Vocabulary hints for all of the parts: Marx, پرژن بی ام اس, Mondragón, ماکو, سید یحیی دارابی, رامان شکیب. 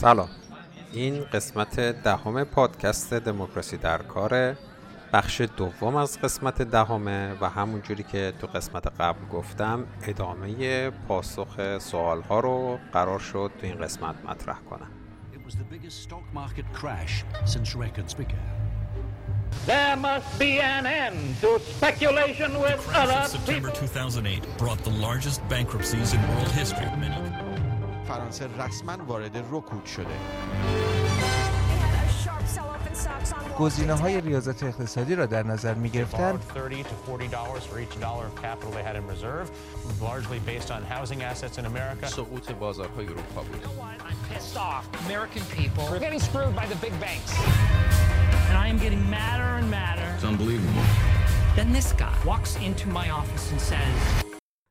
سلام، این قسمت دهم پادکست دموکراسی در کاره، بخش دوم از قسمت دهمه و همونجوری که تو قسمت قبل گفتم ادامه پاسخ سوال ها رو قرار شد تو این قسمت مطرح کنم. There must be an end to speculation with other people. September 2008 brought the largest bankruptcies in world history. فرانسه رسما وارد رکود شده. گزینه‌های ریاضت اقتصادی را در نظر می‌گرفتند. سقوط بازارهای اروپا بود. American people are getting screwed by the big banks. And I am getting madder and madder. It's unbelievable. Then this guy walks into my office and says.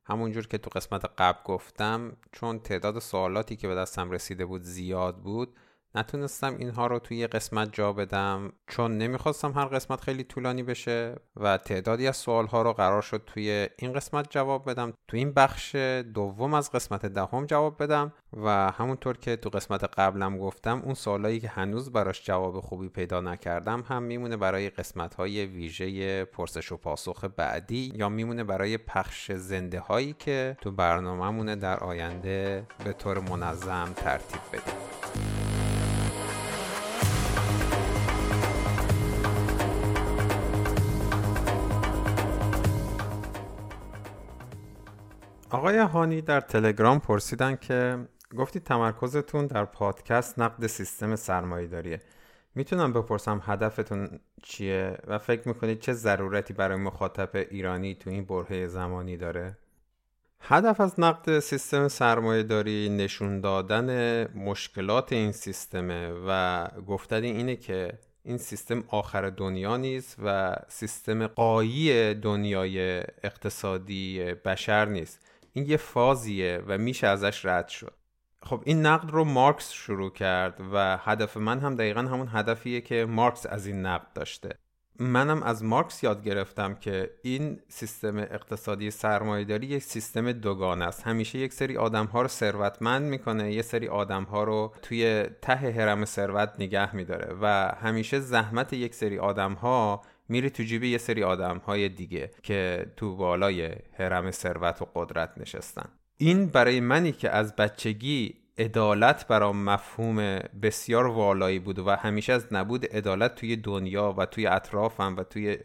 همونجور که تو قسمت قبل گفتم، چون تعداد سوالاتی که به دستم رسیده بود زیاد بود، نتونستم اینها رو توی قسمت جا بدم، چون نمیخواستم هر قسمت خیلی طولانی بشه و تعدادی از سوالها رو قرار شد توی این قسمت جواب بدم، تو این بخش دوم از قسمت دهم جواب بدم و همونطور که تو قسمت قبلم گفتم اون سوالایی که هنوز براش جواب خوبی پیدا نکردم هم میمونه برای قسمت‌های ویژه پرسش و پاسخ بعدی یا میمونه برای پخش زنده هایی که تو برنامه‌مون در آینده به طور منظم ترتیب بدیم. آقای هانی در تلگرام پرسیدن که گفتید تمرکزتون در پادکست نقد سیستم سرمایه‌داریه. میتونم بپرسم هدفتون چیه و فکر میکنید چه ضرورتی برای مخاطب ایرانی تو این برهه زمانی داره؟ هدف از نقد سیستم سرمایه‌داری نشون دادن مشکلات این سیستمه و گفتن اینه که این سیستم آخر دنیا نیست و سیستم غایی دنیای اقتصادی بشر نیست. این یه فازیه و میشه ازش رد شد. خب این نقد رو مارکس شروع کرد و هدف من هم دقیقا همون هدفیه که مارکس از این نقد داشته. منم از مارکس یاد گرفتم که این سیستم اقتصادی سرمایه‌داری یک سیستم دوگانه است. همیشه یک سری آدم‌ها رو ثروتمند می‌کنه، یک سری آدم‌ها رو توی ته هرم ثروت نگه می‌داره و همیشه زحمت یک سری آدم‌ها میره تو جیب یه سری آدم‌های دیگه که تو بالای هرم ثروت و قدرت نشستن. این برای منی که از بچگی عدالت برام مفهوم بسیار والایی بود و همیشه از نبود عدالت توی دنیا و توی اطرافم و توی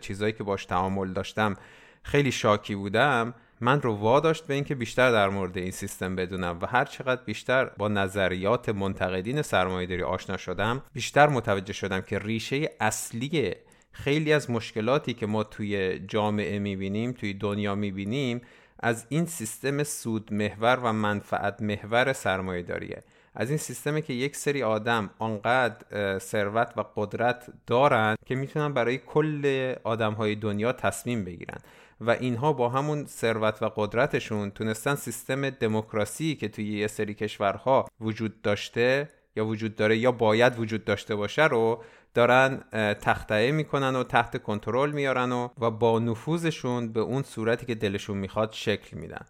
چیزایی که باش تعامل داشتم خیلی شاکی بودم، من رو واداشت به اینکه بیشتر در مورد این سیستم بدونم و هر چقدر بیشتر با نظریات منتقدین سرمایه‌داری آشنا شدم، بیشتر متوجه شدم که ریشه اصلی خیلی از مشکلاتی که ما توی جامعه می‌بینیم، توی دنیا می‌بینیم، از این سیستم سود محور و منفعت محور سرمایه داریه. از این سیستمی که یک سری آدم آنقدر ثروت و قدرت دارن که میتونن برای کل آدمهای دنیا تصمیم بگیرن و اینها با همون ثروت و قدرتشون تونستن سیستم دموکراسی که توی یه سری کشورها وجود داشته یا وجود داره یا باید وجود داشته باشه رو دارن تخطئه میکنن و تحت کنترل میارن و با نفوذشون به اون صورتی که دلشون میخواد شکل میدن.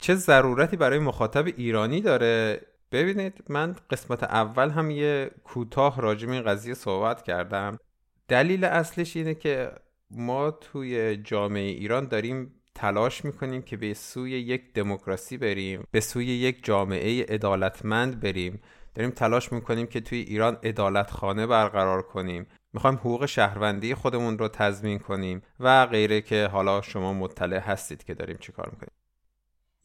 چه ضرورتی برای مخاطب ایرانی داره؟ ببینید، من قسمت اول هم یه کوتاه راجع به این قضیه صحبت کردم. دلیل اصلش اینه که ما توی جامعه ایران داریم تلاش میکنیم که به سوی یک دموکراسی بریم، به سوی یک جامعه عدالتمند بریم. داریم تلاش میکنیم که توی ایران عدالت خانه برقرار کنیم. میخوایم حقوق شهروندی خودمون رو تضمین کنیم و غیره که حالا شما مطلع هستید که داریم چی کار میکنیم.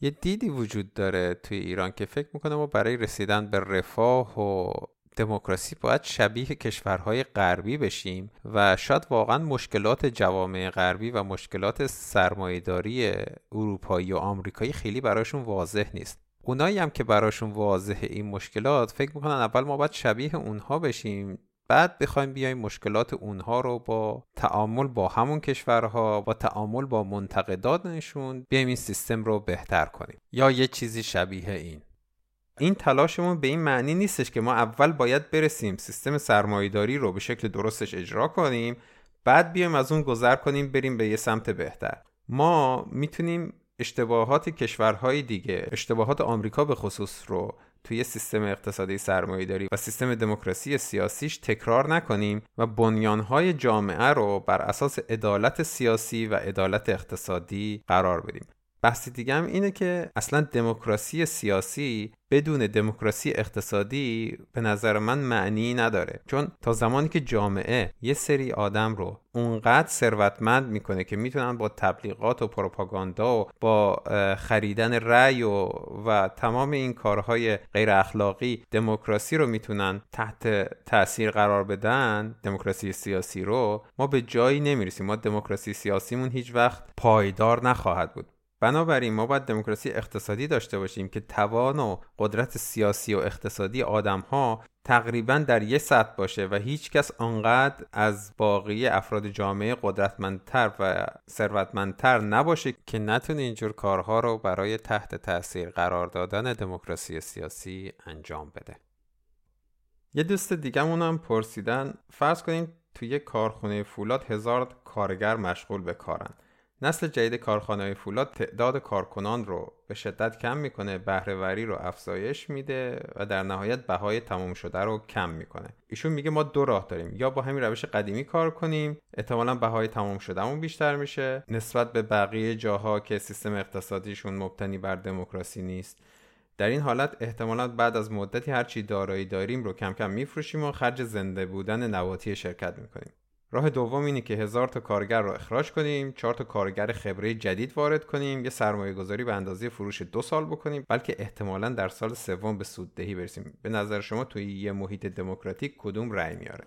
یه دیدی وجود داره توی ایران که فکر میکنم ما برای رسیدن به رفاه و دموکراسی باید شبیه کشورهای غربی بشیم و شاید واقعا مشکلات جوامع غربی و مشکلات سرمایه‌داری اروپایی و آمریکایی خیلی براشون واضح نیست. اونایی هم که براشون واضحه این مشکلات، فکر میکنن اول ما باید شبیه اونها بشیم، بعد بخوایم بیایم مشکلات اونها رو با تعامل با همون کشورها، با تعامل با منتقدانشون بیایم این سیستم رو بهتر کنیم یا یه چیزی شبیه این. این تلاشمون به این معنی نیستش که ما اول باید برسیم سیستم سرمایه‌داری رو به شکل درستش اجرا کنیم، بعد بیایم از اون گذر کنیم بریم به یه سمت بهتر. ما میتونیم اشتباهات کشورهای دیگه، اشتباهات آمریکا به خصوص رو توی سیستم اقتصادی سرمایه‌داری و سیستم دموکراسی سیاسیش تکرار نکنیم و بنیانهای جامعه رو بر اساس عدالت سیاسی و عدالت اقتصادی قرار بدیم. بحث دیگه هم اینه که اصلا دموکراسی سیاسی بدون دموکراسی اقتصادی به نظر من معنی نداره، چون تا زمانی که جامعه یه سری آدم رو اونقدر ثروتمند میکنه که میتونن با تبلیغات و پروپاگاندا و با خریدن رأی و تمام این کارهای غیر اخلاقی دموکراسی رو میتونن تحت تاثیر قرار بدن، دموکراسی سیاسی رو، ما به جایی نمیرسیم. ما دموکراسی سیاسیمون هیچ وقت پایدار نخواهد بود. بنابراین ما باید دموکراسی اقتصادی داشته باشیم که توان و قدرت سیاسی و اقتصادی آدم‌ها تقریباً در یک سطح باشه و هیچ کس آنقدر از باقی افراد جامعه قدرتمندتر و ثروتمندتر نباشه که نتونه اینجور کارها رو برای تحت تأثیر قرار دادن دموکراسی سیاسی انجام بده. یه دوست دیگه‌مون هم پرسیدن، فرض کنیم توی یک کارخونه فولاد 1000 کارگر مشغول به کارن. نسل جدید کارخانه‌های فولاد تعداد کارکنان رو به شدت کم میکنه، بهره‌وری رو افزایش میده و در نهایت بهای تمام شده رو کم میکنه. ایشون میگه ما دو راه داریم، یا با همین روش قدیمی کار کنیم، احتمالاً بهای تمام شدهمون بیشتر میشه نسبت به بقیه جاها که سیستم اقتصادیشون مبتنی بر دموکراسی نیست. در این حالت احتمالاً بعد از مدتی هر چی دارایی داریم رو کم کم میفروشیم و خرج زنده بودن نباتی شرکت میکنیم. راه دوم اینه که 1000 کارگر رو اخراج کنیم، 4 کارگر خبره جدید وارد کنیم، یه سرمایه گذاری به اندازه فروش 2 سال بکنیم، بلکه احتمالاً در سال 3 به سوددهی برسیم. به نظر شما توی یه محیط دموکراتیک کدوم رأی میاره؟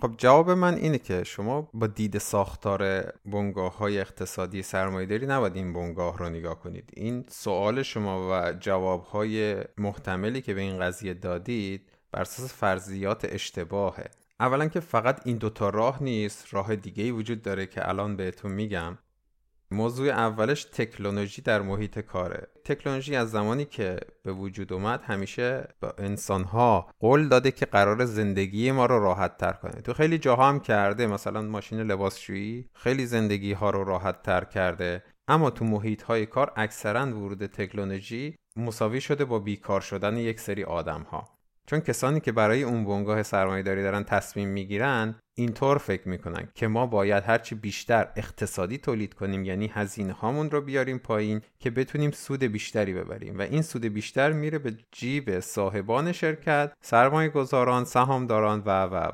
خب جواب من اینه که شما با دید ساختار بنگاه‌های اقتصادی سرمایه‌داری نباید این بنگاه رو نگاه کنید. این سوال شما و جواب‌های محتملی که به این قضیه دادید بر اساس فرضیات اشتباهه. اولا که فقط این دوتا راه نیست، راه دیگه‌ای وجود داره که الان بهتون میگم. موضوع اولش تکنولوژی در محیط کاره. تکنولوژی از زمانی که به وجود اومد همیشه با انسان‌ها قول داده که قرار زندگی ما رو راحت‌تر کنه. تو خیلی جاها هم کرده، مثلا ماشین لباسشویی خیلی زندگی‌ها رو راحت‌تر کرده، اما تو محیط‌های کار اکثراً ورود تکنولوژی مساوی شده با بیکار شدن یک سری آدم‌ها. چون کسانی که برای اون بنگاه سرمایه‌داری دارن تصمیم میگیرن اینطور فکر میکنن که ما باید هرچی بیشتر اقتصادی تولید کنیم، یعنی هزینه هامون رو بیاریم پایین که بتونیم سود بیشتری ببریم و این سود بیشتر میره به جیب صاحبان شرکت، سرمایه‌گذاران، سهامداران و.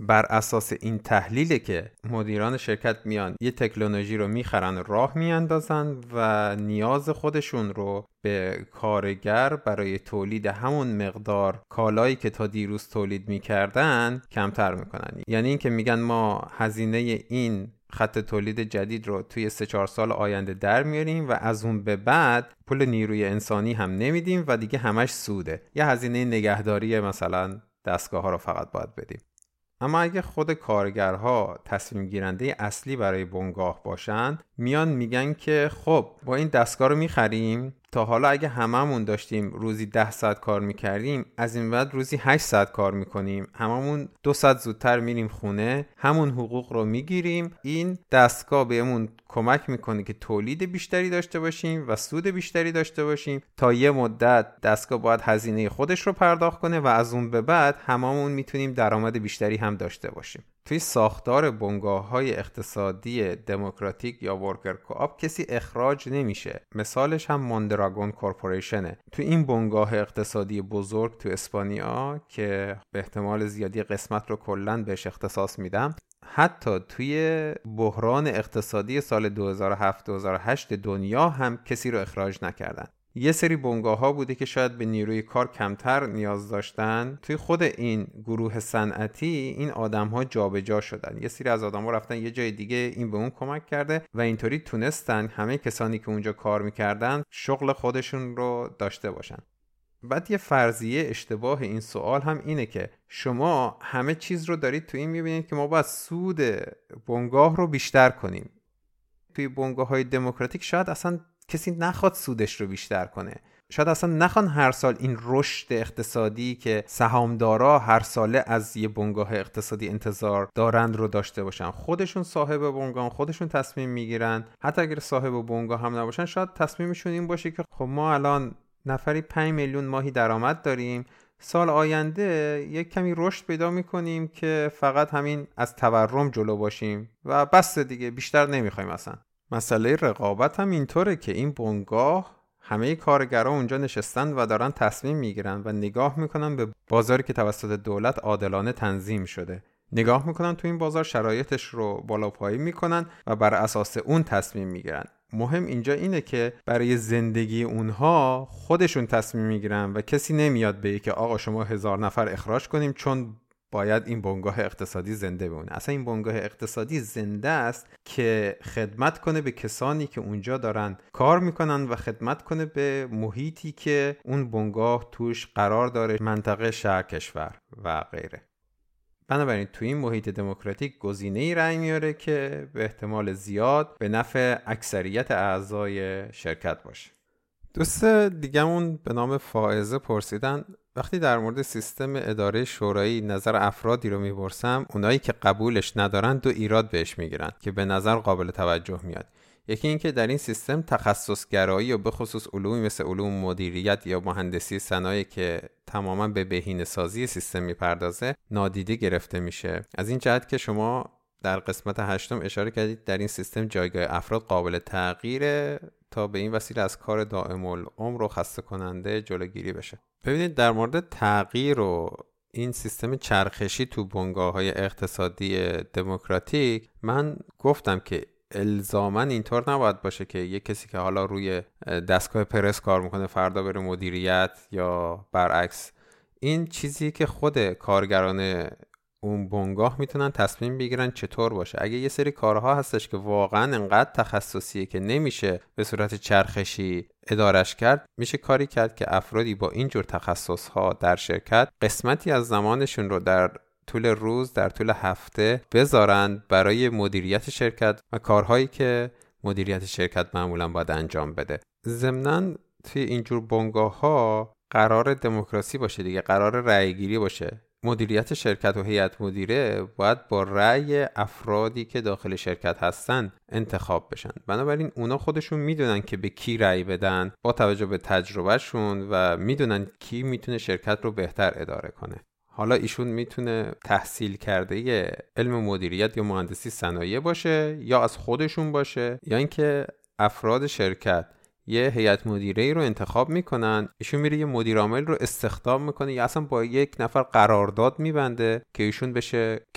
بر اساس این تحلیله که مدیران شرکت میان یه تکنولوژی رو میخرن، راه میاندازن و نیاز خودشون رو به کارگر برای تولید همون مقدار کالایی که تا دیروز تولید میکردن کمتر میکنن. یعنی این که میگن ما هزینه این خط تولید جدید رو توی 3-4 سال آینده در میاریم و از اون به بعد پول نیروی انسانی هم نمیدیم و دیگه همش سوده، یه هزینه نگهداری مثلا دستگاه‌ها رو فقط باید بدیم. اما اگه خود کارگرها تصمیم گیرنده اصلی برای بنگاه باشن، میان میگن که خب با این دستگاه رو میخریم، تا حالا اگه هممون داشتیم روزی 10 ساعت کار میکردیم، از این بعد روزی 8 ساعت کار میکنیم، هممون 2 ساعت زودتر میریم خونه، همون حقوق رو میگیریم، این دستگاه بهمون کمک میکنه که تولید بیشتری داشته باشیم و سود بیشتری داشته باشیم. تا یه مدت دستگاه باید هزینه خودش رو پرداخت کنه و از اون به بعد هممون میتونیم درآمد بیشتری هم داشته باشیم. توی ساختار بنگاه‌های اقتصادی دموکراتیک یا ورکر کوآپ کسی اخراج نمیشه. مثالش هم موندراگون کورپوریشنه. توی این بنگاه اقتصادی بزرگ تو اسپانیا که به احتمال زیادی قسمت رو کلاً بهش اختصاص میدم، حتی توی بحران اقتصادی سال 2007-2008 دنیا هم کسی رو اخراج نکردن. یه سری بنگاه‌ها بوده که شاید به نیروی کار کمتر نیاز داشتن، توی خود این گروه صنعتی این آدم‌ها جابجا شدن، یه سری از آدم‌ها رفتن یه جای دیگه، این به اون کمک کرده و اینطوری تونستن همه کسانی که اونجا کار می‌کردن شغل خودشون رو داشته باشن. بعد یه فرضیه اشتباه این سوال هم اینه که شما همه چیز رو دارید تو این می‌بینید که ما باید سود بنگاه رو بیشتر کنیم. توی بنگاه‌های دموکراتیک شاید اصلا کسی نخواد سودش رو بیشتر کنه، شاید اصلا نخوان هر سال این رشد اقتصادی که سهامدارا هر ساله از یه بنگاه اقتصادی انتظار دارند رو داشته باشن. خودشون صاحب بنگاه، خودشون تصمیم میگیرن. حتی اگر صاحب بنگاه هم نباشن، شاید تصمیمشون این باشه که خب ما الان نفری 5 میلیون ماهی درآمد داریم، سال آینده یک کمی رشد پیدا میکنیم که فقط همین از تورم جلو باشیم و بس دیگه، بیشتر نمیخوایم اصلا. مسئله رقابت هم اینطوره که این بنگاه همه کارگرها اونجا نشستن و دارن تصمیم میگیرن و نگاه میکنن به بازاری که توسط دولت عادلانه تنظیم شده. نگاه میکنن تو این بازار شرایطش رو بالا پایی میکنن و بر اساس اون تصمیم میگیرن. مهم اینجا اینه که برای زندگی اونها خودشون تصمیم میگیرن و کسی نمیاد به که آقا شما 1000 نفر اخراج کنیم چون باید این بنگاه اقتصادی زنده بمونه. اصلا این بنگاه اقتصادی زنده است که خدمت کنه به کسانی که اونجا دارن کار میکنن و خدمت کنه به محیطی که اون بنگاه توش قرار داره، منطقه، شهر، کشور و غیره. بنابراین تو این محیط دموکراتیک گزینه‌ای رأی میاره که به احتمال زیاد به نفع اکثریت اعضای شرکت باشه. دوست دیگمون به نام فائزه پرسیدن وقتی در مورد سیستم اداره شورایی نظر افرادی رو می‌پرسم، اونایی که قبولش ندارن 2 ایراد بهش میگیرن که به نظر قابل توجه میاد. یکی این که در این سیستم تخصصگرایی و به خصوص علومی مثل علوم مدیریت یا مهندسی صنایع که تماما به بهینه‌سازی سیستم میپردازه نادیده گرفته میشه، از این جهت که شما در قسمت 8 اشاره کردید در این سیستم جایگاه افراد قابل تغییره تا به این وسیله از کار دائم العمر و خسته کننده جلوگیری بشه. ببینید در مورد تغییر و این سیستم چرخشی تو بنگاه‌های اقتصادی دموکراتیک من گفتم که الزاماً اینطور نباید باشه که یک کسی که حالا روی دستگاه پرس کار میکنه فردا بره مدیریت یا برعکس. این چیزی که خود کارگران اون بنگاه میتونن تصمیم بگیرن چطور باشه. اگه یه سری کارها هستش که واقعاً انقدر تخصصیه که نمیشه به صورت چرخشی ادارش کرد، میشه کاری کرد که افرادی با اینجور تخصصها در شرکت قسمتی از زمانشون رو در طول روز، در طول هفته بذارن برای مدیریت شرکت و کارهایی که مدیریت شرکت معمولا باید انجام بده. ضمناً توی اینجور بنگاه‌ها قرار دموکراسی باشه دیگه، قرار رأی‌گیری باشه. مدیریت شرکت و هیئت مدیره باید با رأی افرادی که داخل شرکت هستن انتخاب بشن. بنابراین اونا خودشون میدونن که به کی رأی بدن با توجه به تجربهشون و میدونن کی میتونه شرکت رو بهتر اداره کنه. حالا ایشون میتونه تحصیل کرده یه علم مدیریت یا مهندسی صنایع باشه یا از خودشون باشه، یا اینکه افراد شرکت یه هیئت مدیره‌ای رو انتخاب میکنن، ایشون میره یه مدیر عامل رو استخدام میکنه یا اصلا با یک نفر قرارداد میبنده که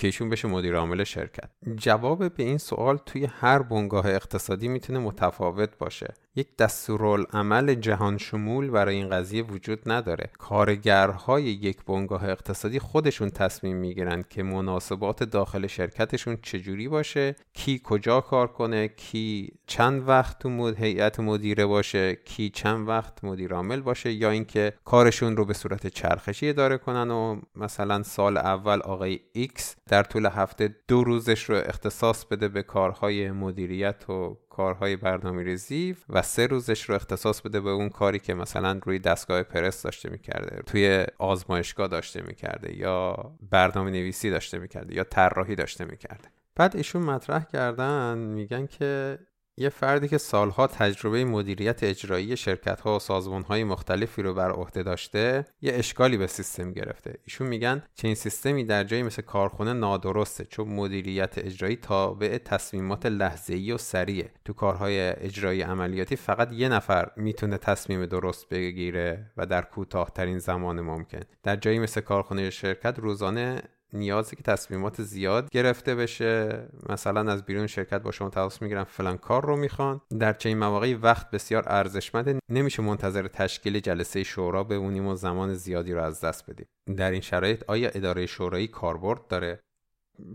ایشون بشه مدیر عامل شرکت. جواب به این سوال توی هر بنگاه اقتصادی میتونه متفاوت باشه. یک دستورالعمل جهان شمول برای این قضیه وجود نداره. کارگرهای یک بنگاه اقتصادی خودشون تصمیم میگیرن که مناسبات داخل شرکتشون چجوری باشه، کی کجا کار کنه، کی چند وقت تو هیئت مدیره باشه، کی چند وقت مدیر عامل باشه، یا اینکه کارشون رو به صورت چرخشی اداره کنن و مثلا سال اول آقای X در طول هفته 2 روزش رو اختصاص بده به کارهای مدیریت و کارهای برنامه‌ریزی و 3 روزش رو اختصاص بده به اون کاری که مثلا روی دستگاه پرس داشته می‌کرده، توی آزمایشگاه داشته می‌کرده یا برنامه‌نویسی داشته می‌کرده یا طراحی داشته می‌کرده. بعد ایشون مطرح کردن میگن که یه فردی که سالها تجربه مدیریت اجرایی شرکت‌ها و سازمان‌های مختلفی رو بر عهده داشته، یه اشکالی به سیستم گرفته. ایشون میگن چنین سیستمی در جایی مثل کارخونه نادرسته، چون مدیریت اجرایی تابع تصمیمات لحظه‌ای و سریعه. تو کارهای اجرایی عملیاتی فقط یه نفر میتونه تصمیم درست بگیره و در کوتاه‌ترین زمان ممکن. در جایی مثل کارخونه شرکت روزانه نیازی که تصمیمات زیاد گرفته بشه، مثلا از بیرون شرکت با شما تماس میگیرن فلان کار رو میخوان. در چنین مواقعی وقت بسیار ارزشمنده، نمیشه منتظر تشکیل جلسه شورا بمونیم و زمان زیادی رو از دست بدیم. در این شرایط آیا اداره شورایی کاربرد داره؟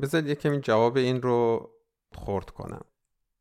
بذارید یکم جواب این رو خرد کنم.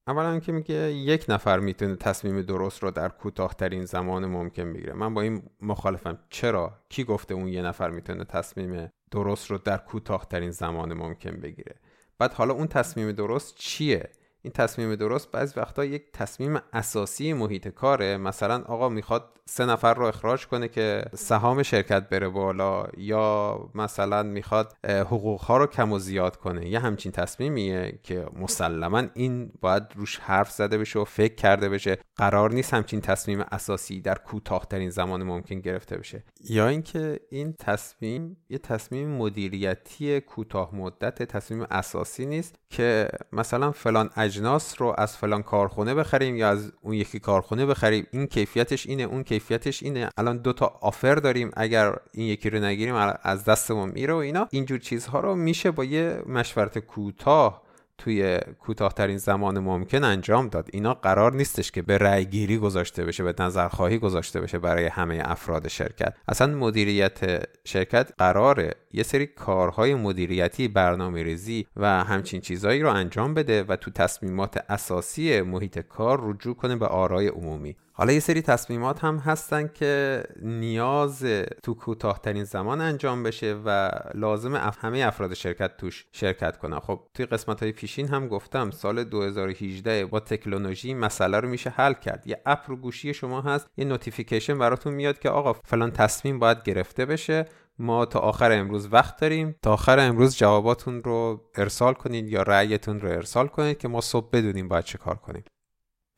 اولا که میگه یک نفر میتونه تصمیم درست رو در کوتاه‌ترین زمان ممکن بگیره. من با این مخالفم. چرا؟ کی گفته اون یه نفر میتونه تصمیم درست رو در کوتاه‌ترین زمان ممکن بگیره؟ بعد حالا اون تصمیم درست چیه؟ این تصمیم درست بعضی وقتا یک تصمیم اساسی محیط کاره. مثلا آقا میخواد 3 نفر رو اخراج کنه که سهام شرکت بره بالا، یا مثلا میخواد حقوقها رو کم و زیاد کنه. یه همچین تصمیمیه که مسلما این باید روش حرف زده بشه و فکر کرده بشه. قرار نیست همچین تصمیم اساسی در کوتاه‌ترین زمان ممکن گرفته بشه. یا اینکه این تصمیم یه تصمیم مدیریتی کوتاه مدت، تصمیم اساسی نیست که مثلا فلان اجناس رو از فلان کارخونه بخریم یا از اون یکی کارخونه بخریم، این کیفیتش اینه اون کیفیتش اینه، الان 2 تا آفر داریم، اگر این یکی رو نگیریم از دستمون میره و اینا. اینجور چیزها رو میشه با یه مشورت کوتاه توی کوتاه‌ترین زمان ممکن انجام داد. اینا قرار نیستش که به رأی‌گیری گذاشته بشه، به نظرخواهی گذاشته بشه برای همه افراد شرکت. اصلا مدیریت شرکت قراره یه سری کارهای مدیریتی، برنامه‌ریزی و همچین چیزایی رو انجام بده و تو تصمیمات اساسی محیط کار رجوع کنه به آرای عمومی. حالا یه سری تصمیمات هم هستن که نیاز تو کوتاه‌ترین زمان انجام بشه و لازم همه افراد شرکت توش شرکت کنن. خب توی قسمت‌های پیشین هم گفتم سال 2018 با تکنولوژی مسئله رو میشه حل کرد. یه اپ رو گوشی شما هست، یه نوتیفیکیشن براتون میاد که آقا فلان تصمیم باید گرفته بشه، ما تا آخر امروز وقت داریم، تا آخر امروز جواباتون رو ارسال کنید یا رأیتون رو ارسال کنید که ما صبح بدونیم باید چه کار کنیم.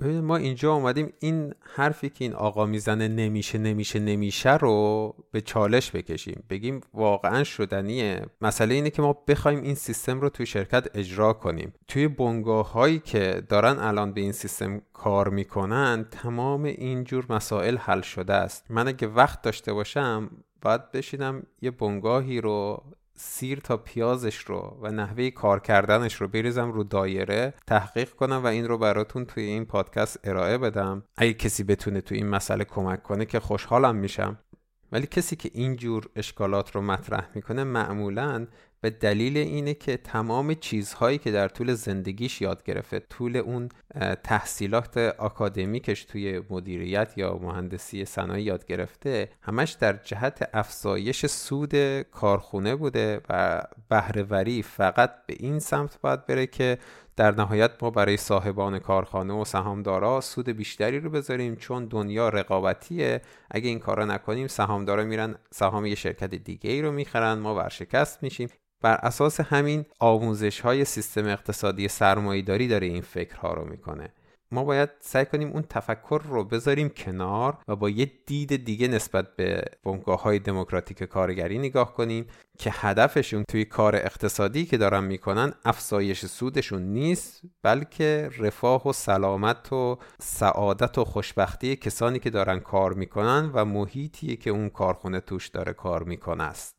ببین ما اینجا اومدیم این حرفی که این آقا میزنه نمیشه رو به چالش بکشیم، بگیم واقعا شدنیه. مسئله اینه که ما بخوایم این سیستم رو توی شرکت اجرا کنیم. توی بنگاه هایی که دارن الان به این سیستم کار میکنن تمام اینجور مسائل حل شده است. من اگه وقت داشته باشم باید بشینم یه بنگاهی رو سیر تا پیازش رو و نحوه کار کردنش رو بریزم رو دایره، تحقیق کنم و این رو براتون توی این پادکست ارائه بدم. اگه کسی بتونه توی این مسئله کمک کنه که خوشحالم میشم. ولی کسی که اینجور اشکالات رو مطرح میکنه معمولاً به دلیل اینه که تمام چیزهایی که در طول زندگیش یاد گرفته، طول اون تحصیلات آکادمیکش توی مدیریت یا مهندسی صنایع یاد گرفته، همش در جهت افزایش سود کارخونه بوده و بهره‌وری فقط به این سمت باید بره که در نهایت ما برای صاحبان کارخانه و سهامدارا سود بیشتری رو بذاریم، چون دنیا رقابتیه. اگه این کارا نکنیم سهامدارا میرن سهام یه شرکت دیگه ای رو میخرن، ما ورشکست میشیم. بر اساس همین آموزش‌های سیستم اقتصادی سرمایه‌داری داره این فکرها رو میکنه. ما باید سعی کنیم اون تفکر رو بذاریم کنار و با یه دید دیگه نسبت به بنگاه‌های دموکراتیک کارگری نگاه کنیم که هدفشون توی کار اقتصادی که دارن میکنن افزایش سودشون نیست، بلکه رفاه و سلامت و سعادت و خوشبختی کسانی که دارن کار میکنن و محیطی که اون کارخونه توش داره کار میکنه است.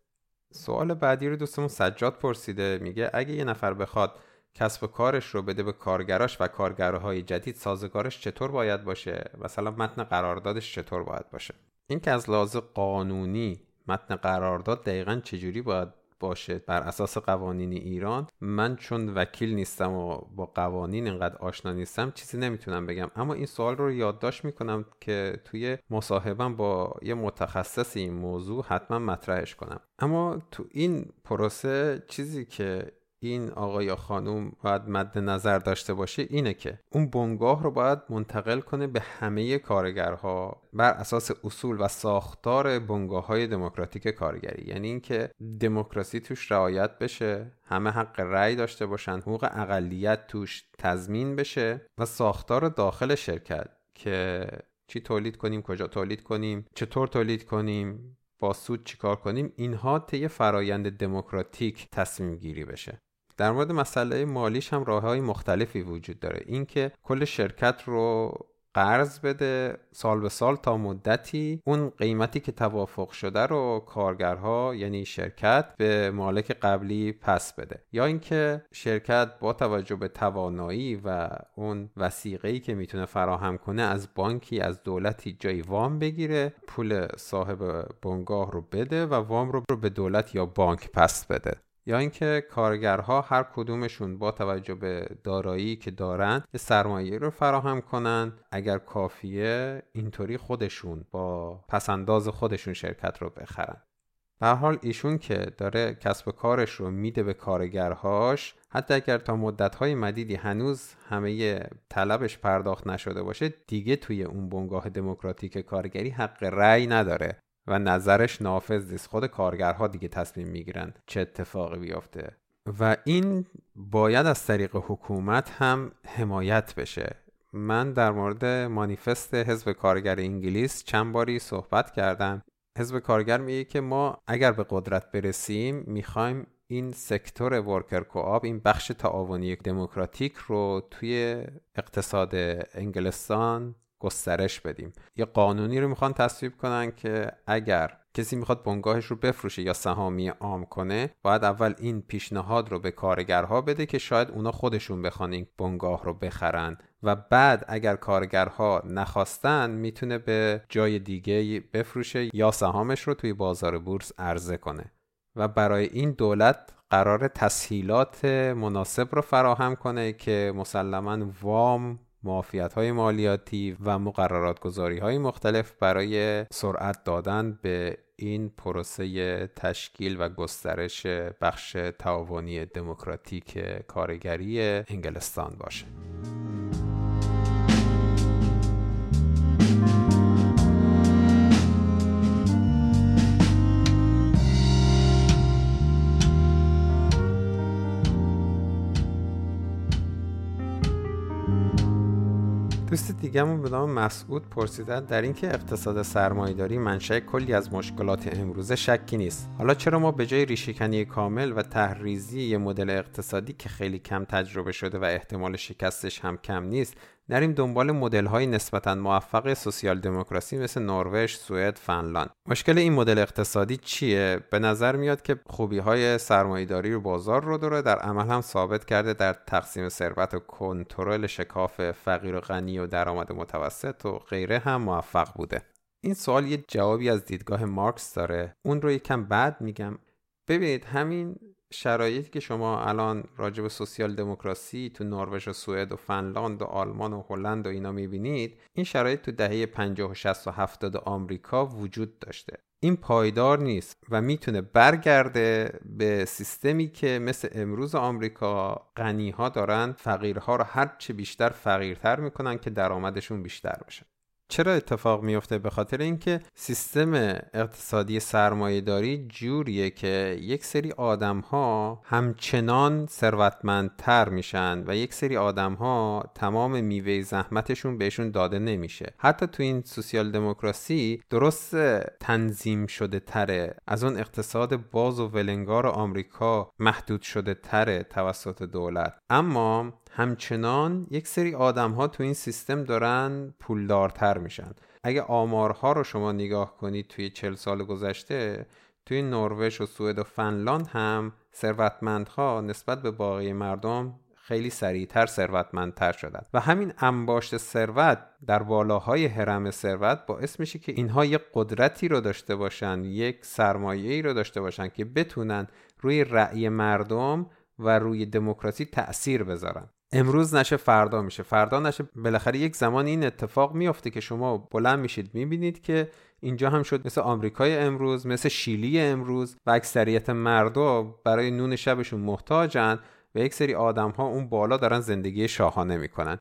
سوال بعدی رو دوستمون سجاد پرسیده، میگه اگه یه نفر بخواد کسب و کارش رو بده به کارگراش و کارگرهای جدید، سازگارش چطور باید باشه؟ مثلا متن قراردادش چطور باید باشه؟ این که از لحاظ قانونی متن قرارداد دقیقاً چجوری باید باشه بر اساس قوانین ایران، من چون وکیل نیستم و با قوانین اینقدر آشنا نیستم چیزی نمیتونم بگم. اما این سوال رو یادداشت میکنم که توی مصاحبه‌ام با یه متخصص این موضوع حتما مطرحش کنم. اما تو این پروسه چیزی که این آقا یا خانم باید مد نظر داشته باشه اینه که اون بنگاه رو باید منتقل کنه به همه کارگرها بر اساس اصول و ساختار بنگاه‌های دموکراتیک کارگری. یعنی اینکه دموکراسی توش رعایت بشه، همه حق رأی داشته باشن، حقوق اقلیت توش تضمین بشه و ساختار داخل شرکت که چی تولید کنیم، کجا تولید کنیم، چطور تولید کنیم، با سود چیکار کنیم، اینها طی فرایند دموکراتیک تصمیم گیری بشه. در مورد مسئله مالیش هم راه‌های مختلفی وجود داره. اینکه کل شرکت رو قرض بده سال به سال تا مدتی، اون قیمتی که توافق شده رو کارگرها یعنی شرکت به مالک قبلی پس بده، یا اینکه شرکت با توجه به توانایی و اون وثیقه‌ای که میتونه فراهم کنه از بانکی، از دولتی جای وام بگیره، پول صاحب بنگاه رو بده و وام رو به دولت یا بانک پس بده، یا اینکه کارگرها هر کدومشون با توجه به دارایی که دارن یه سرمایه رو فراهم کنن، اگر کافیه اینطوری خودشون با پسنداز خودشون شرکت رو بخرن. به هر حال ایشون که داره کسب و کارش رو میده به کارگرهاش، حتی اگر تا مدت‌های مدیدی هنوز همه طلبش پرداخت نشده باشه، دیگه توی اون بنگاه دموکراتیک کارگری حق رأی نداره و نظرش نافذ نیست. خود کارگرها دیگه تصمیم میگیرن چه اتفاقی بیفته و این باید از طریق حکومت هم حمایت بشه. من در مورد مانیفست حزب کارگر انگلیس چند باری صحبت کردم. حزب کارگر میگه که ما اگر به قدرت برسیم میخوایم این سکتور ورکر کوآپ، این بخش تعاونی دموکراتیک رو توی اقتصاد انگلستان گسترش بدیم. یه قانونی رو میخوان تصویب کنن که اگر کسی میخواد بنگاهش رو بفروشه یا سهامی عام کنه، باید اول این پیشنهاد رو به کارگرها بده که شاید اونا خودشون بخوان این بنگاه رو بخرن و بعد اگر کارگرها نخواستن میتونه به جای دیگه بفروشه یا سهامش رو توی بازار بورس عرضه کنه و برای این دولت قرار تسهیلات مناسب رو فراهم کنه که مسلماً وام، معافیت‌های مالیاتی و مقررات گذاری‌های مختلف برای سرعت دادن به این پروسه تشکیل و گسترش بخش تعاونی دموکراتیک کارگری انگلستان باشه. دوست دیگه‌مون به نام مسعود پرسیدن در اینکه اقتصاد سرمایه‌داری منشأ کلی از مشکلات امروزه شکی نیست. حالا چرا ما به جای ریشه‌کنی کامل و تحریزی یه مدل اقتصادی که خیلی کم تجربه شده و احتمال شکستش هم کم نیست، نریم دنبال مدل‌های نسبتاً موفق سوسیال دموکراسی مثل نروژ، سوئد، فنلاند؟ مشکل این مدل اقتصادی چیه؟ به نظر میاد که خوبی‌های سرمایه‌داری و بازار رو داره، در عمل هم ثابت کرده در تقسیم ثروت و کنترل شکاف فقیر و غنی و درآمد متوسط و غیره هم موفق بوده. این سوال یه جوابی از دیدگاه مارکس داره. اون رو یکم بعد میگم. ببینید همین شرایطی که شما الان راجع به سوسیال دموکراسی تو نروژ و سوئد و فنلاند و آلمان و هلند و اینا میبینید، این شرایط تو دهه 50 و 60 و 70 آمریکا وجود داشته. این پایدار نیست و میتونه برگرده به سیستمی که مثل امروز آمریکا غنی‌ها دارن فقیرها رو هر چه بیشتر فقیرتر میکنن که درآمدشون بیشتر بشه. چرا اتفاق میفته؟ به خاطر اینکه سیستم اقتصادی سرمایه‌داری جوریه که یک سری آدم‌ها همچنان ثروتمندتر میشن و یک سری آدم‌ها تمام میوه زحمتشون بهشون داده نمیشه. حتی تو این سوسیال دموکراسی درست تنظیم شده تره، از اون اقتصاد باز و ولنگار آمریکا محدود شده تره توسط دولت، اما همچنان یک سری آدم ها تو این سیستم دارن پولدارتر میشن. اگه آمارها رو شما نگاه کنید توی 40 سال گذشته، توی نروژ و سوئد و فنلاند هم ثروتمندها نسبت به باقی مردم خیلی سریعتر ثروتمندتر شدن و همین انباشت ثروت در بالاهای هرم ثروت باعث میشه که اینها یک قدرتی رو داشته باشن، یک سرمایه‌ای رو داشته باشن که بتونن روی رأی مردم و روی دموکراسی تأثیر بذارن. امروز نشه فردا میشه، فردا نشه بالاخره یک زمان این اتفاق میفته که شما بلند میشید میبینید که اینجا هم شد، مثل آمریکای امروز، مثل شیلی امروز و اکثریت مردم برای نون شبشون محتاجن و یک سری آدم ها اون بالا دارن زندگی شاهانه میکنن.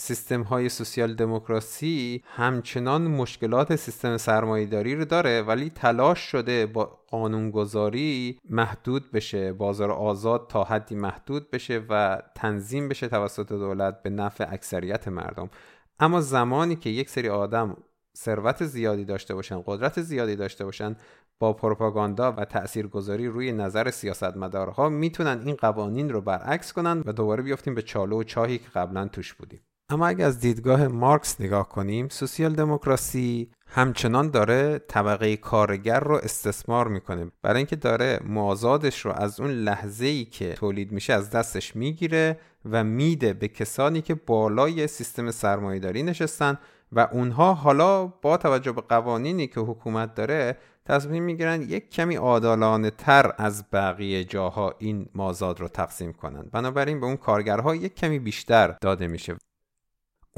سیستم های سوسیال دموکراسی همچنان مشکلات سیستم سرمایه‌داری رو داره، ولی تلاش شده با قانونگذاری محدود بشه، بازار آزاد تا حدی محدود بشه و تنظیم بشه توسط دولت به نفع اکثریت مردم. اما زمانی که یک سری آدم ثروت زیادی داشته باشن، قدرت زیادی داشته باشن، با پروپاگاندا و تاثیرگذاری روی نظر سیاستمدارها میتونن این قوانین رو برعکس کنن و دوباره بیافتیم به چاله و چاهی که قبلا توش بودیم. اما اگه از دیدگاه مارکس نگاه کنیم، سوسیال دموکراسی همچنان داره طبقه کارگر رو استثمار میکنه، برای اینکه داره مازادش رو از اون لحظه‌ای که تولید میشه از دستش میگیره و میده به کسانی که بالای سیستم سرمایه‌داری نشستن و اونها حالا با توجه به قوانینی که حکومت داره تصمیم میگیرن یک کمی عادلانه تر از بقیه جاها این مازاد رو تقسیم کنن. بنابراین به اون کارگرها یک کمی بیشتر داده میشه.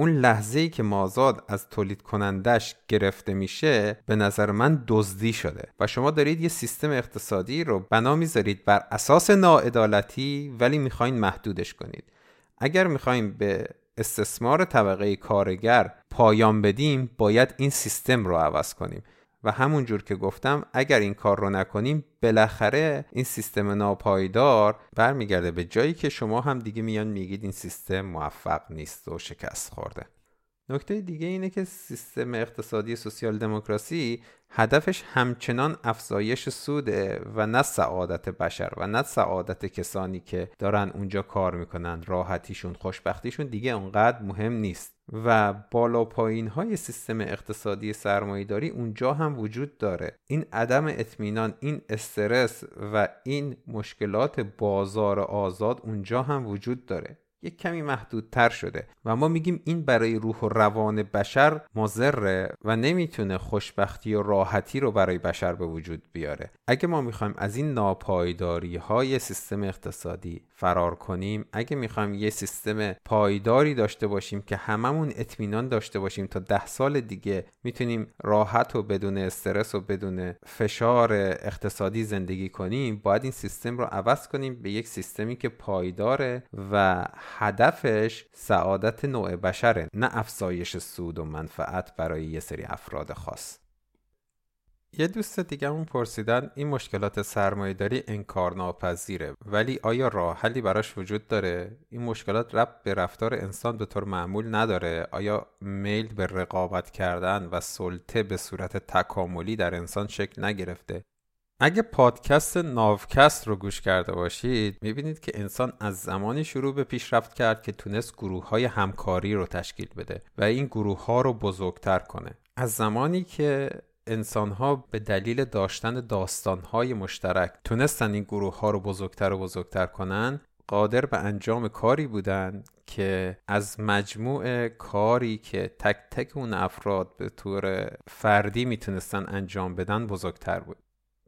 اون لحظه‌ای که مازاد از تولید کنندش گرفته میشه به نظر من دزدی شده و شما دارید یه سیستم اقتصادی رو بنا میذارید بر اساس ناعدالتی ولی میخواین محدودش کنید. اگر میخوایم به استثمار طبقه کارگر پایان بدیم باید این سیستم رو عوض کنیم و همون جور که گفتم اگر این کار رو نکنیم بالاخره این سیستم ناپایدار برمیگرده به جایی که شما هم دیگه میان میگید این سیستم موفق نیست و شکست خورده. نکته دیگه اینه که سیستم اقتصادی سوسیال دموکراسی هدفش همچنان افزایش سوده و نه سعادت بشر و نه سعادت کسانی که دارن اونجا کار میکنن. راحتیشون، خوشبختیشون دیگه اونقدر مهم نیست و بالا پایین های سیستم اقتصادی سرمایه‌داری اونجا هم وجود داره. این عدم اطمینان، این استرس و این مشکلات بازار آزاد اونجا هم وجود داره. یک کمی محدودتر شده و ما میگیم این برای روح و روان بشر مضره و نمیتونه خوشبختی و راحتی رو برای بشر به وجود بیاره. اگه ما میخوایم از این ناپایداری های سیستم اقتصادی فرار کنیم، اگه میخوایم یه سیستم پایداری داشته باشیم که هممون اطمینان داشته باشیم تا 10 سال دیگه میتونیم راحت و بدون استرس و بدون فشار اقتصادی زندگی کنیم، باید این سیستم رو عوض کنیم به یک سیستمی که پایداره و هدفش سعادت نوع بشره، نه افزایش سود و منفعت برای یه سری افراد خاص. یه دوست دیگه همون پرسیدن این مشکلات سرمایه‌داری انکارناپذیره، ولی آیا راه حلی براش وجود داره؟ این مشکلات ربط به رفتار انسان به طور معمول نداره؟ آیا میل به رقابت کردن و سلطه به صورت تکاملی در انسان شکل نگرفته؟ اگه پادکست ناوکست رو گوش کرده باشید میبینید که انسان از زمانی شروع به پیشرفت کرد که تونست گروه‌های همکاری رو تشکیل بده و این گروه‌ها رو بزرگتر کنه. از زمانی که انسان‌ها به دلیل داشتن داستان‌های مشترک تونستن این گروه‌ها رو بزرگتر و بزرگتر کنن، قادر به انجام کاری بودن که از مجموع کاری که تک تک اون افراد به طور فردی میتونستن انجام بدن بزرگتر بود.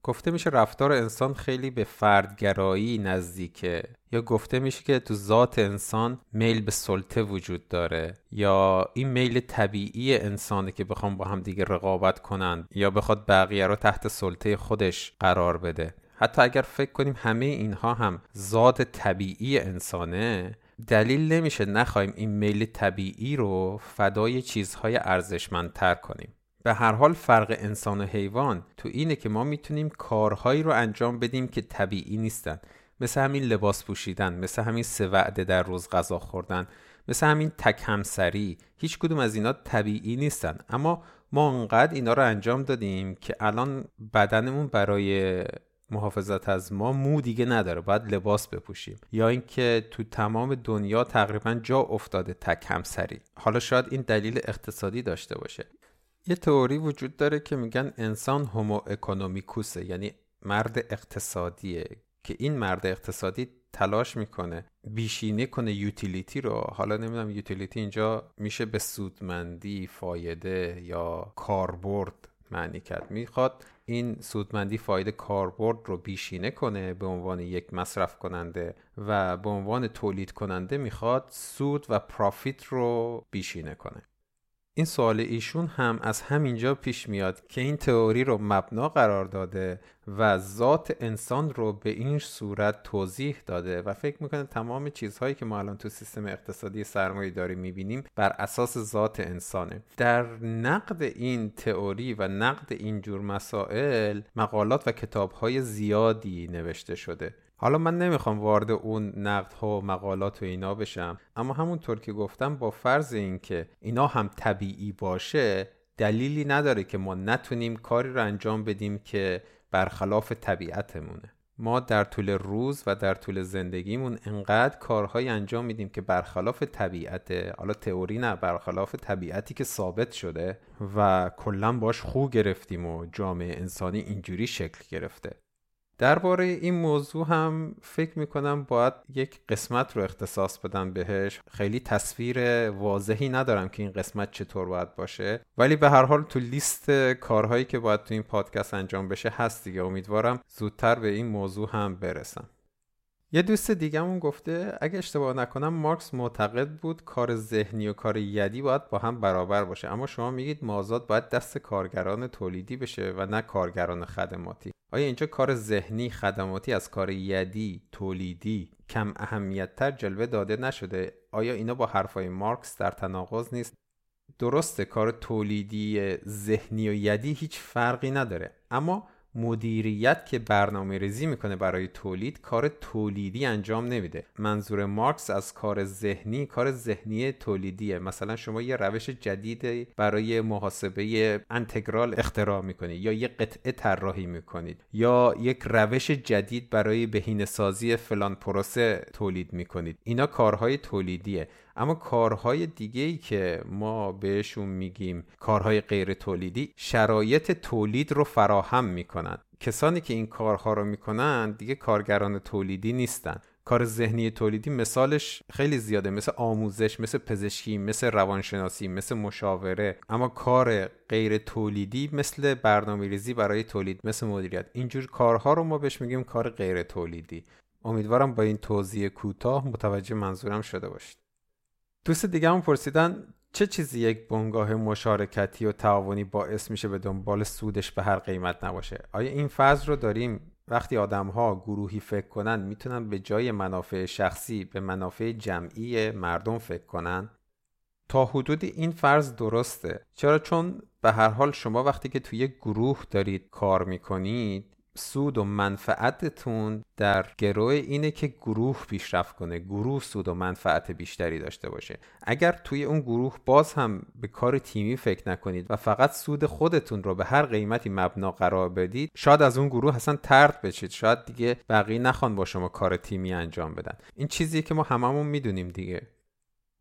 گفته میشه رفتار انسان خیلی به فردگرایی نزدیکه، یا گفته میشه که تو ذات انسان میل به سلطه وجود داره، یا این میل طبیعی انسانه که بخوام با هم دیگه رقابت کنن یا بخواد بقیه رو تحت سلطه خودش قرار بده. حتی اگر فکر کنیم همه اینها هم ذات طبیعی انسانه، دلیل نمیشه نخوایم این میل طبیعی رو فدای چیزهای ارزشمندتر کنیم. به هر حال فرق انسان و حیوان تو اینه که ما میتونیم کارهایی رو انجام بدیم که طبیعی نیستن، مثل همین لباس پوشیدن، مثل همین 3 وعده در روز غذا خوردن، مثل همین تک همسری. هیچ کدوم از اینا طبیعی نیستن، اما ما انقدر اینا رو انجام دادیم که الان بدنمون برای محافظت از ما مو دیگه نداره، باید لباس بپوشیم. یا اینکه تو تمام دنیا تقریبا جا افتاده تک همسری. حالا شاید این دلیل اقتصادی داشته باشه. یه تئوری وجود داره که میگن انسان هومو اکونومیکوسه، یعنی مرد اقتصادیه، که این مرد اقتصادی تلاش میکنه بیشینه کنه یوتیلیتی رو. حالا نمیدونم یوتیلیتی اینجا میشه به سودمندی، فایده یا کاربرد معنی کرد. میخواد این سودمندی، فایده، کاربرد رو بیشینه کنه به عنوان یک مصرف کننده و به عنوان تولید کننده میخواد سود و پروفیت رو بیشینه کنه. این سوال ایشون هم از همینجا پیش میاد که این تئوری رو مبنا قرار داده و ذات انسان رو به این صورت توضیح داده و فکر میکنه تمام چیزهایی که ما الان تو سیستم اقتصادی سرمایه‌داری میبینیم بر اساس ذات انسانه. در نقد این تئوری و نقد این جور مسائل مقالات و کتاب‌های زیادی نوشته شده. حالا من نمیخوام وارد اون نقدها و مقالات و اینا بشم، اما همونطور که گفتم با فرض این که اینا هم طبیعی باشه، دلیلی نداره که ما نتونیم کاری رو انجام بدیم که برخلاف طبیعتمونه. ما در طول روز و در طول زندگیمون انقدر کارهایی انجام میدیم که برخلاف طبیعته، حالا تئوری نه، برخلاف طبیعتی که ثابت شده و کلا باش خو گرفتیم و جامعه انسانی اینجوری شکل گرفته. درباره این موضوع هم فکر میکنم باید یک قسمت رو اختصاص بدم بهش. خیلی تصویر واضحی ندارم که این قسمت چطور باید باشه، ولی به هر حال تو لیست کارهایی که باید تو این پادکست انجام بشه هست دیگه. امیدوارم زودتر به این موضوع هم برسم. یه دوست دیگه‌مون گفته اگه اشتباه نکنم مارکس معتقد بود کار ذهنی و کار یدی باید با هم برابر باشه، اما شما میگید مازاد باید دست کارگران تولیدی بشه و نه کارگران خدماتی. آیا اینجا کار ذهنی خدماتی از کار یدی تولیدی کم اهمیت‌تر جلوه داده نشده؟ آیا اینا با حرفای مارکس در تناقض نیست؟ درسته کار تولیدی ذهنی و یدی هیچ فرقی نداره، اما مدیریت که برنامه‌ریزی میکنه برای تولید کار تولیدی انجام نمیده. منظور مارکس از کار ذهنی کار ذهنی تولیدیه. مثلا شما یه روش جدید برای محاسبه انتگرال اختراع میکنید یا یه قطعه طراحی میکنید یا یک روش جدید برای بهینه‌سازی فلان پروسه تولید میکنید. اینا کارهای تولیدیه. اما کارهای دیگه‌ای که ما بهشون میگیم کارهای غیر تولیدی شرایط تولید رو فراهم میکنن. کسانی که این کارها رو میکنن دیگه کارگران تولیدی نیستن. کار ذهنی تولیدی مثالش خیلی زیاده، مثل آموزش، مثل پزشکی، مثل روانشناسی، مثل مشاوره. اما کار غیر تولیدی مثل برنامه‌ریزی برای تولید، مثل مدیریت، اینجور کارها رو ما بهش میگیم کار غیر تولیدی. امیدوارم با این توضیح کوتاه متوجه منظورم شده باشید. دوست دیگه هم پرسیدن چه چیزی یک بنگاه مشارکتی و تعاونی باعث میشه به دنبال سودش به هر قیمت نباشه؟ آیا این فرض رو داریم وقتی آدم‌ها گروهی فکر کنن میتونن به جای منافع شخصی به منافع جمعی مردم فکر کنن؟ تا حدودی این فرض درسته. چرا؟ چون به هر حال شما وقتی که توی یک گروه دارید کار میکنید سود و منفعتتون در گروه اینه که گروه پیشرفت کنه، گروه سود و منفعت بیشتری داشته باشه. اگر توی اون گروه باز هم به کار تیمی فکر نکنید و فقط سود خودتون رو به هر قیمتی مبنا قرار بدید، شاید از اون گروه اصلا طرد بشید، شاید دیگه بقیه نخوان با شما کار تیمی انجام بدن. این چیزیه که ما هممون میدونیم دیگه.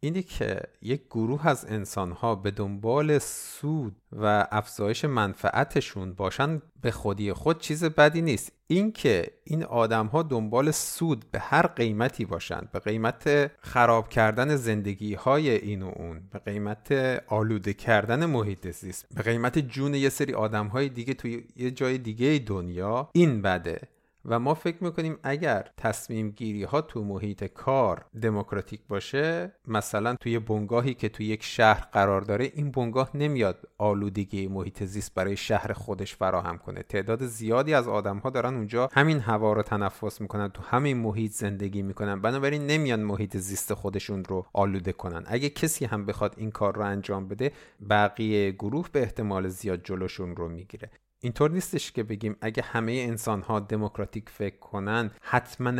اینی که یک گروه از انسان‌ها به دنبال سود و افزایش منفعتشون باشن به خودی خود چیز بدی نیست. این که این آدم‌ها دنبال سود به هر قیمتی باشن، به قیمت خراب کردن زندگی‌های این و اون، به قیمت آلوده کردن محیط زیست، به قیمت جون یه سری آدم‌های دیگه توی یه جای دیگه دنیا، این بده. و ما فکر میکنیم اگر تصمیم گیری ها تو محیط کار دموکراتیک باشه، مثلا توی بنگاهی که توی یک شهر قرار داره، این بنگاه نمیاد آلودگی محیط زیست برای شهر خودش فراهم کنه. تعداد زیادی از آدم ها دارن اونجا همین هوا رو تنفس میکنن، تو همین محیط زندگی میکنن، بنابراین نمیان محیط زیست خودشون رو آلوده کنن. اگه کسی هم بخواد این کار رو انجام بده، بقیه گروه به احتمال زیاد جلوشون رو میگیره. اینطور نیستش که بگیم اگه همه انسان‌ها دموکراتیک فکر کنن، حتما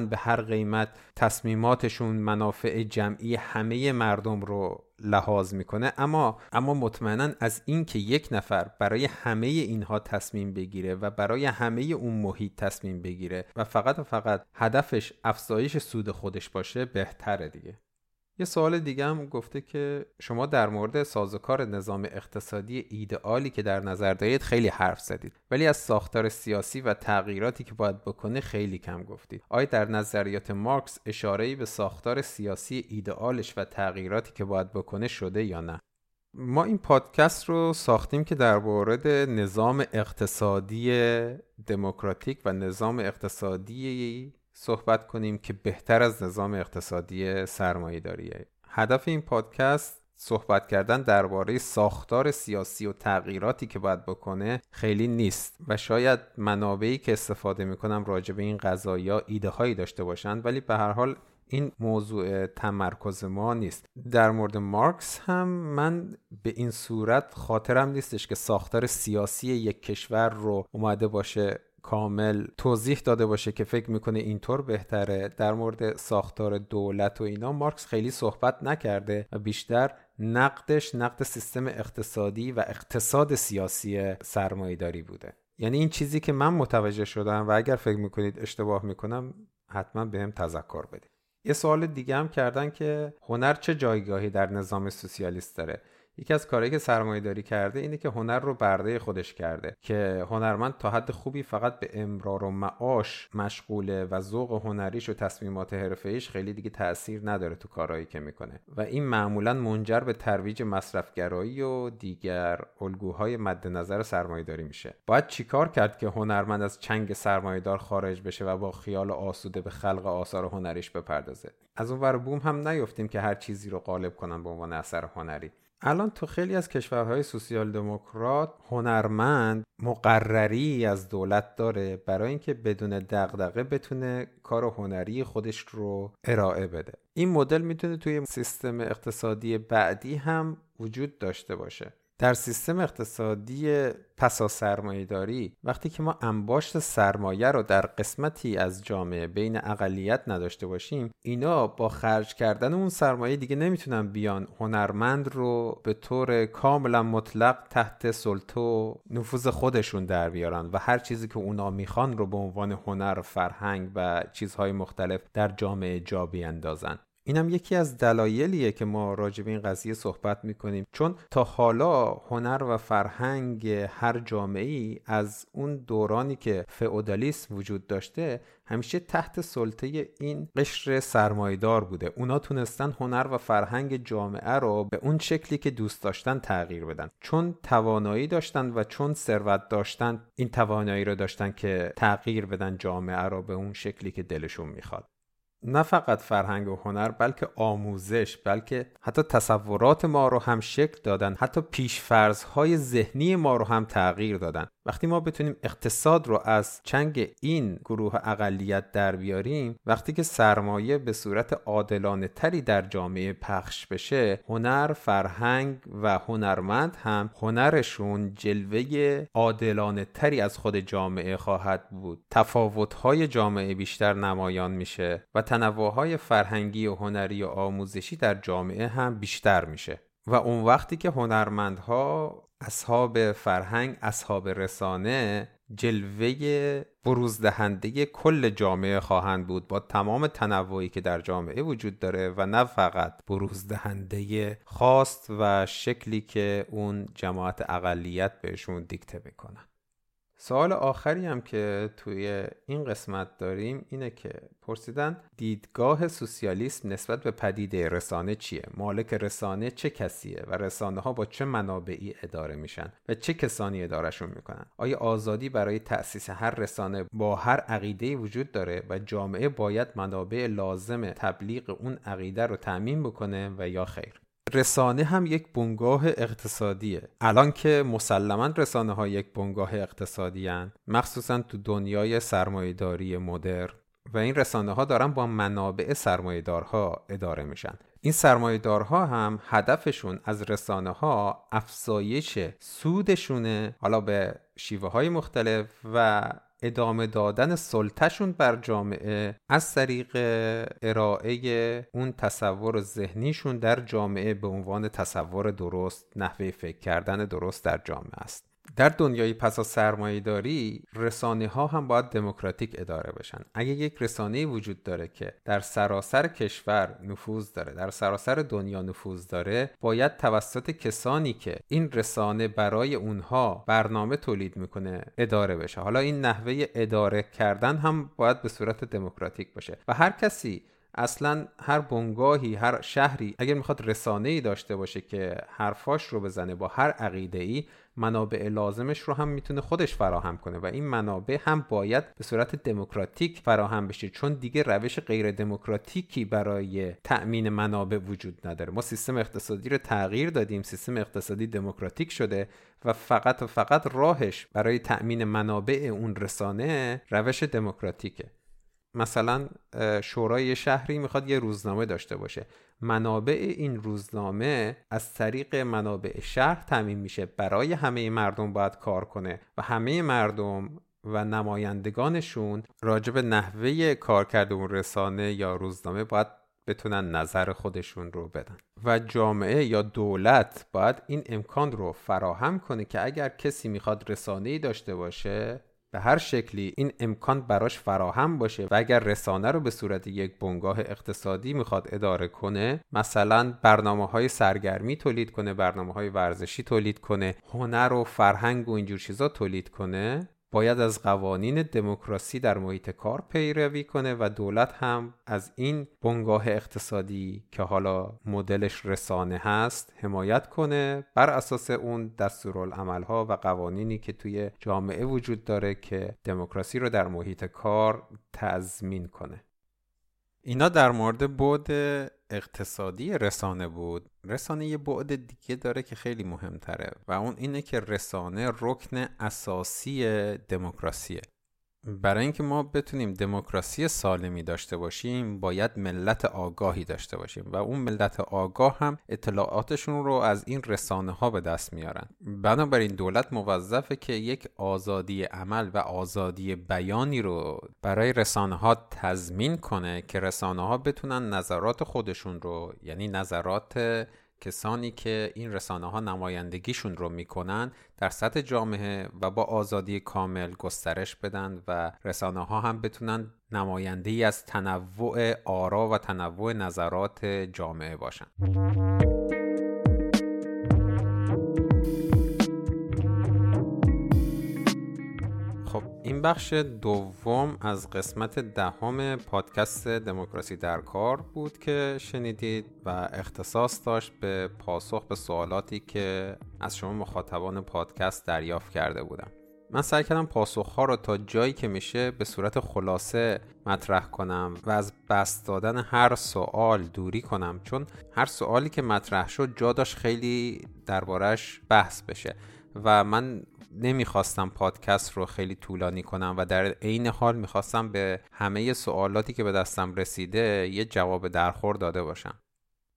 به هر قیمت تصمیماتشون منافع جمعی همه مردم رو لحاظ میکنه. اما مطمئنا از این که یک نفر برای همه اینها تصمیم بگیره و برای همه اون محیط تصمیم بگیره و فقط هدفش افزایش سود خودش باشه، بهتره دیگه. یه سوال دیگه هم گفته که شما در مورد سازوکار نظام اقتصادی ایدئالی که در نظر دارید خیلی حرف زدید، ولی از ساختار سیاسی و تغییراتی که باید بکنه خیلی کم گفتید. آیا در نظریات مارکس اشاره‌ای به ساختار سیاسی ایدئالش و تغییراتی که باید بکنه شده یا نه؟ ما این پادکست رو ساختیم که در مورد نظام اقتصادی دموکراتیک و نظام اقتصادی صحبت کنیم که بهتر از نظام اقتصادی سرمایه‌داریه. هدف این پادکست صحبت کردن درباره ساختار سیاسی و تغییراتی که باید بکنه خیلی نیست و شاید منابعی که استفاده میکنم راجع به این قضایا ایده هایی داشته باشند، ولی به هر حال این موضوع تمرکز ما نیست. در مورد مارکس هم من به این صورت خاطرم نیستش که ساختار سیاسی یک کشور رو اومده باشه کامل توضیح داده باشه که فکر میکنه اینطور بهتره. در مورد ساختار دولت و اینا مارکس خیلی صحبت نکرده و بیشتر نقدش نقد سیستم اقتصادی و اقتصاد سیاسی سرمایه‌داری بوده. یعنی این چیزی که من متوجه شدم و اگر فکر میکنید اشتباه میکنم حتما بهم تذکر بدید. یه سوال دیگه هم کردن که هنر چه جایگاهی در نظام سوسیالیست داره؟ یکی از کارهایی که سرمایه‌داری کرده اینه که هنر رو برده خودش کرده، که هنرمند تا حد خوبی فقط به امرار و معاش مشغوله و ذوق هنریش و تصمیمات حرفه‌ایش خیلی دیگه تأثیر نداره تو کارهایی که میکنه و این معمولاً منجر به ترویج مصرفگرایی و دیگر الگوهای مد نظر سرمایه‌داری میشه. باید چیکار کرد که هنرمند از چنگ سرمایه‌دار خارج بشه و با خیال آسوده به خلق آثار هنریش بپردازه؟ از اون ور بوم هم نیفتیم که هر چیزی رو غالب کنن به عنوان اثر هنری. الان تو خیلی از کشورهای سوسیال دموکرات هنرمند مقرری از دولت داره برای اینکه بدون دغدغه بتونه کار هنری خودش رو ارائه بده. این مدل میتونه توی سیستم اقتصادی بعدی هم وجود داشته باشه. در سیستم اقتصادی پسا سرمایه‌داری وقتی که ما انباشت سرمایه رو در قسمتی از جامعه بین اقلیت نداشته باشیم، اینا با خرج کردن اون سرمایه دیگه نمیتونن بیان هنرمند رو به طور کاملا مطلق تحت سلطه و نفوذ خودشون در بیارن و هر چیزی که اونا میخوان رو به عنوان هنر، فرهنگ و چیزهای مختلف در جامعه جا بیاندازن. اینم یکی از دلایلیه که ما راجع به این قضیه صحبت میکنیم، چون تا حالا هنر و فرهنگ هر جامعه‌ای از اون دورانی که فئودالیسم وجود داشته همیشه تحت سلطه این قشر سرمایه‌دار بوده. اونا تونستن هنر و فرهنگ جامعه رو به اون شکلی که دوست داشتن تغییر بدن، چون توانایی داشتن و چون ثروت داشتن این توانایی رو داشتن که تغییر بدن جامعه رو به اون شکلی که دلشون میخواد. نه فقط فرهنگ و هنر، بلکه آموزش، بلکه حتی تصورات ما رو هم شکل دادن، حتی پیشفرض‌های ذهنی ما رو هم تغییر دادن. وقتی ما بتونیم اقتصاد رو از چنگ این گروه اقلیت در بیاریم، وقتی که سرمایه به صورت عادلانه تری در جامعه پخش بشه، هنر، فرهنگ و هنرمند هم هنرشون جلوه عادلانه تری از خود جامعه خواهد بود. تفاوت‌های جامعه بیشتر نمایان میشه و تنوع‌های فرهنگی و هنری و آموزشی در جامعه هم بیشتر میشه و اون وقتی که هنرمندها، اصحاب فرهنگ، اصحاب رسانه جلوه بروزدهنده کل جامعه خواهند بود با تمام تنوعی که در جامعه وجود داره و نه فقط بروزدهنده خواست و شکلی که اون جماعت اقلیت بهشون دیکته میکنن. سوال آخری هم که توی این قسمت داریم اینه که پرسیدن دیدگاه سوسیالیسم نسبت به پدیده رسانه چیه؟ مالک رسانه چه کسیه و رسانه ها با چه منابعی اداره میشن و چه کسانی ادارهشون میکنن؟ آیا آزادی برای تأسیس هر رسانه با هر عقیده‌ای وجود داره و جامعه باید منابع لازم تبلیغ اون عقیده رو تأمین بکنه و یا خیر؟ رسانه هم یک بنگاه اقتصادیه. الان که مسلماً رسانه ها یک بنگاه اقتصادی هن، مخصوصاً تو دنیای سرمایه‌داری مدرن، و این رسانه ها دارن با منابع سرمایه‌دارها اداره میشن. این سرمایه‌دارها هم هدفشون از رسانه ها افزایش سودشونه، حالا به شیوه های مختلف، و ادامه دادن سلطه‌شون بر جامعه از طریق ارائه اون تصور ذهنیشون در جامعه به عنوان تصور درست، نحوه فکر کردن درست در جامعه است. در دنیای پسا سرمایه‌داری رسانه‌ها هم باید دموکراتیک اداره بشن. اگه یک رسانه‌ای وجود داره که در سراسر کشور نفوذ داره، در سراسر دنیا نفوذ داره، باید توسط کسانی که این رسانه برای اونها برنامه تولید میکنه اداره بشه. حالا این نحوه اداره کردن هم باید به صورت دموکراتیک باشه و هر کسی، اصلا هر بنگاهی، هر شهری اگر میخواد رسانه‌ای داشته باشه که حرفاش رو بزنه با هر عقیده‌ای، منابع لازمش رو هم میتونه خودش فراهم کنه و این منابع هم باید به صورت دموکراتیک فراهم بشه، چون دیگه روش غیر دموکراتیکی برای تأمین منابع وجود نداره. ما سیستم اقتصادی رو تغییر دادیم، سیستم اقتصادی دموکراتیک شده و فقط راهش برای تأمین منابع اون رسانه روش دموکراتیکه. مثلا شورای شهری میخواد یه روزنامه داشته باشه، منابع این روزنامه از طریق منابع شهر تامین میشه، برای همه مردم باید کار کنه و همه مردم و نمایندگانشون راجب نحوه کارکرد اون رسانه یا روزنامه باید بتونن نظر خودشون رو بدن و جامعه یا دولت باید این امکان رو فراهم کنه که اگر کسی میخواد رسانه‌ای داشته باشه به هر شکلی این امکان براش فراهم باشه و اگر رسانه رو به صورت یک بنگاه اقتصادی میخواد اداره کنه، مثلا برنامه‌های سرگرمی تولید کنه، برنامه‌های ورزشی تولید کنه، هنر و فرهنگ و اینجور چیزا تولید کنه، باید از قوانین دموکراسی در محیط کار پیروی کنه و دولت هم از این بنگاه اقتصادی که حالا مدلش رسانه هست حمایت کنه، بر اساس اون دستورالعمل‌ها و قوانینی که توی جامعه وجود داره که دموکراسی رو در محیط کار تضمین کنه. اینا در مورد بعد اقتصادی رسانه بود. رسانه یه بعد دیگه داره که خیلی مهم‌تره و اون اینه که رسانه رکن اساسی دموکراسیه. برای اینکه ما بتونیم دموکراسی سالمی داشته باشیم، باید ملت آگاهی داشته باشیم و اون ملت آگاه هم اطلاعاتشون رو از این رسانه ها به دست میارن. بنابراین دولت موظفه که یک آزادی عمل و آزادی بیانی رو برای رسانه ها تضمین کنه که رسانه ها بتونن نظرات خودشون رو، یعنی نظرات کسانی که این رسانه ها نمایندگیشون رو میکنن، در سطح جامعه و با آزادی کامل گسترش بدن و رسانه ها هم بتونن نماینده‌ای از تنوع آرا و تنوع نظرات جامعه باشن. خب این بخش دوم از قسمت دهم پادکست دموکراسی در کار بود که شنیدید و اختصاص داشت به پاسخ به سوالاتی که از شما مخاطبان پادکست دریافت کرده بودم. من سعی کردم پاسخ‌ها رو تا جایی که میشه به صورت خلاصه مطرح کنم و از بس دادن هر سوال دوری کنم، چون هر سوالی که مطرح شد جا داشت خیلی دربارش بحث بشه و من نمیخواستم پادکست رو خیلی طولانی کنم و در عین حال میخواستم به همه سوالاتی که به دستم رسیده یه جواب درخور داده باشم.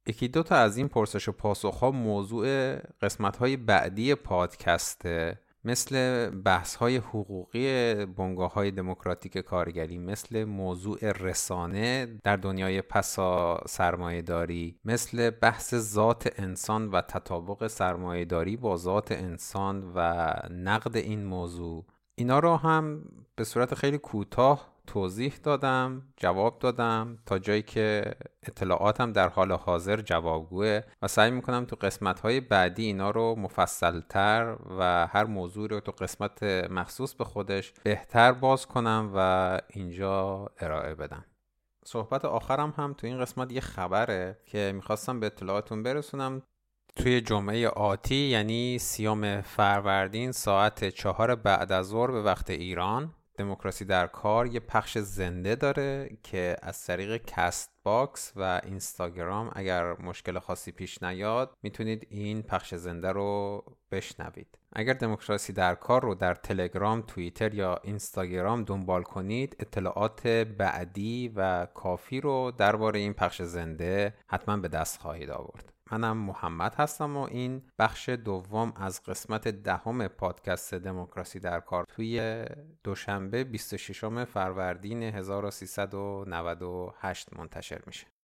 یکی دو تا از این پرسش و پاسخ‌ها موضوع قسمت‌های بعدی پادکسته، مثل بحث‌های حقوقی بنگاه‌های دموکراتیک کارگری، مثل موضوع رسانه در دنیای پسا سرمایه‌داری، مثل بحث ذات انسان و تطابق سرمایه‌داری با ذات انسان و نقد این موضوع. اینا رو هم به صورت خیلی کوتاه توضیح دادم، جواب دادم تا جایی که اطلاعاتم در حال حاضر جوابگوه و سعی میکنم تو قسمت‌های بعدی اینا رو مفصل‌تر و هر موضوع رو تو قسمت مخصوص به خودش بهتر باز کنم و اینجا ارائه بدم. صحبت آخرم هم تو این قسمت یه خبره که میخواستم به اطلاعاتون برسونم. توی جمعه آتی، یعنی 30 فروردین ساعت 4 بعد از ظهر به وقت ایران، دموکراسی در کار یه پخش زنده داره که از طریق کست باکس و اینستاگرام، اگر مشکل خاصی پیش نیاد، میتونید این پخش زنده رو بشنوید. اگر دموکراسی در کار رو در تلگرام، توییتر یا اینستاگرام دنبال کنید، اطلاعات بعدی و کافی رو درباره این پخش زنده حتما به دست خواهید آورد. منم محمد هستم و این بخش دوم از قسمت دهم پادکست دموکراسی در کار توی دوشنبه 26 فروردین 1398 منتشر میشه.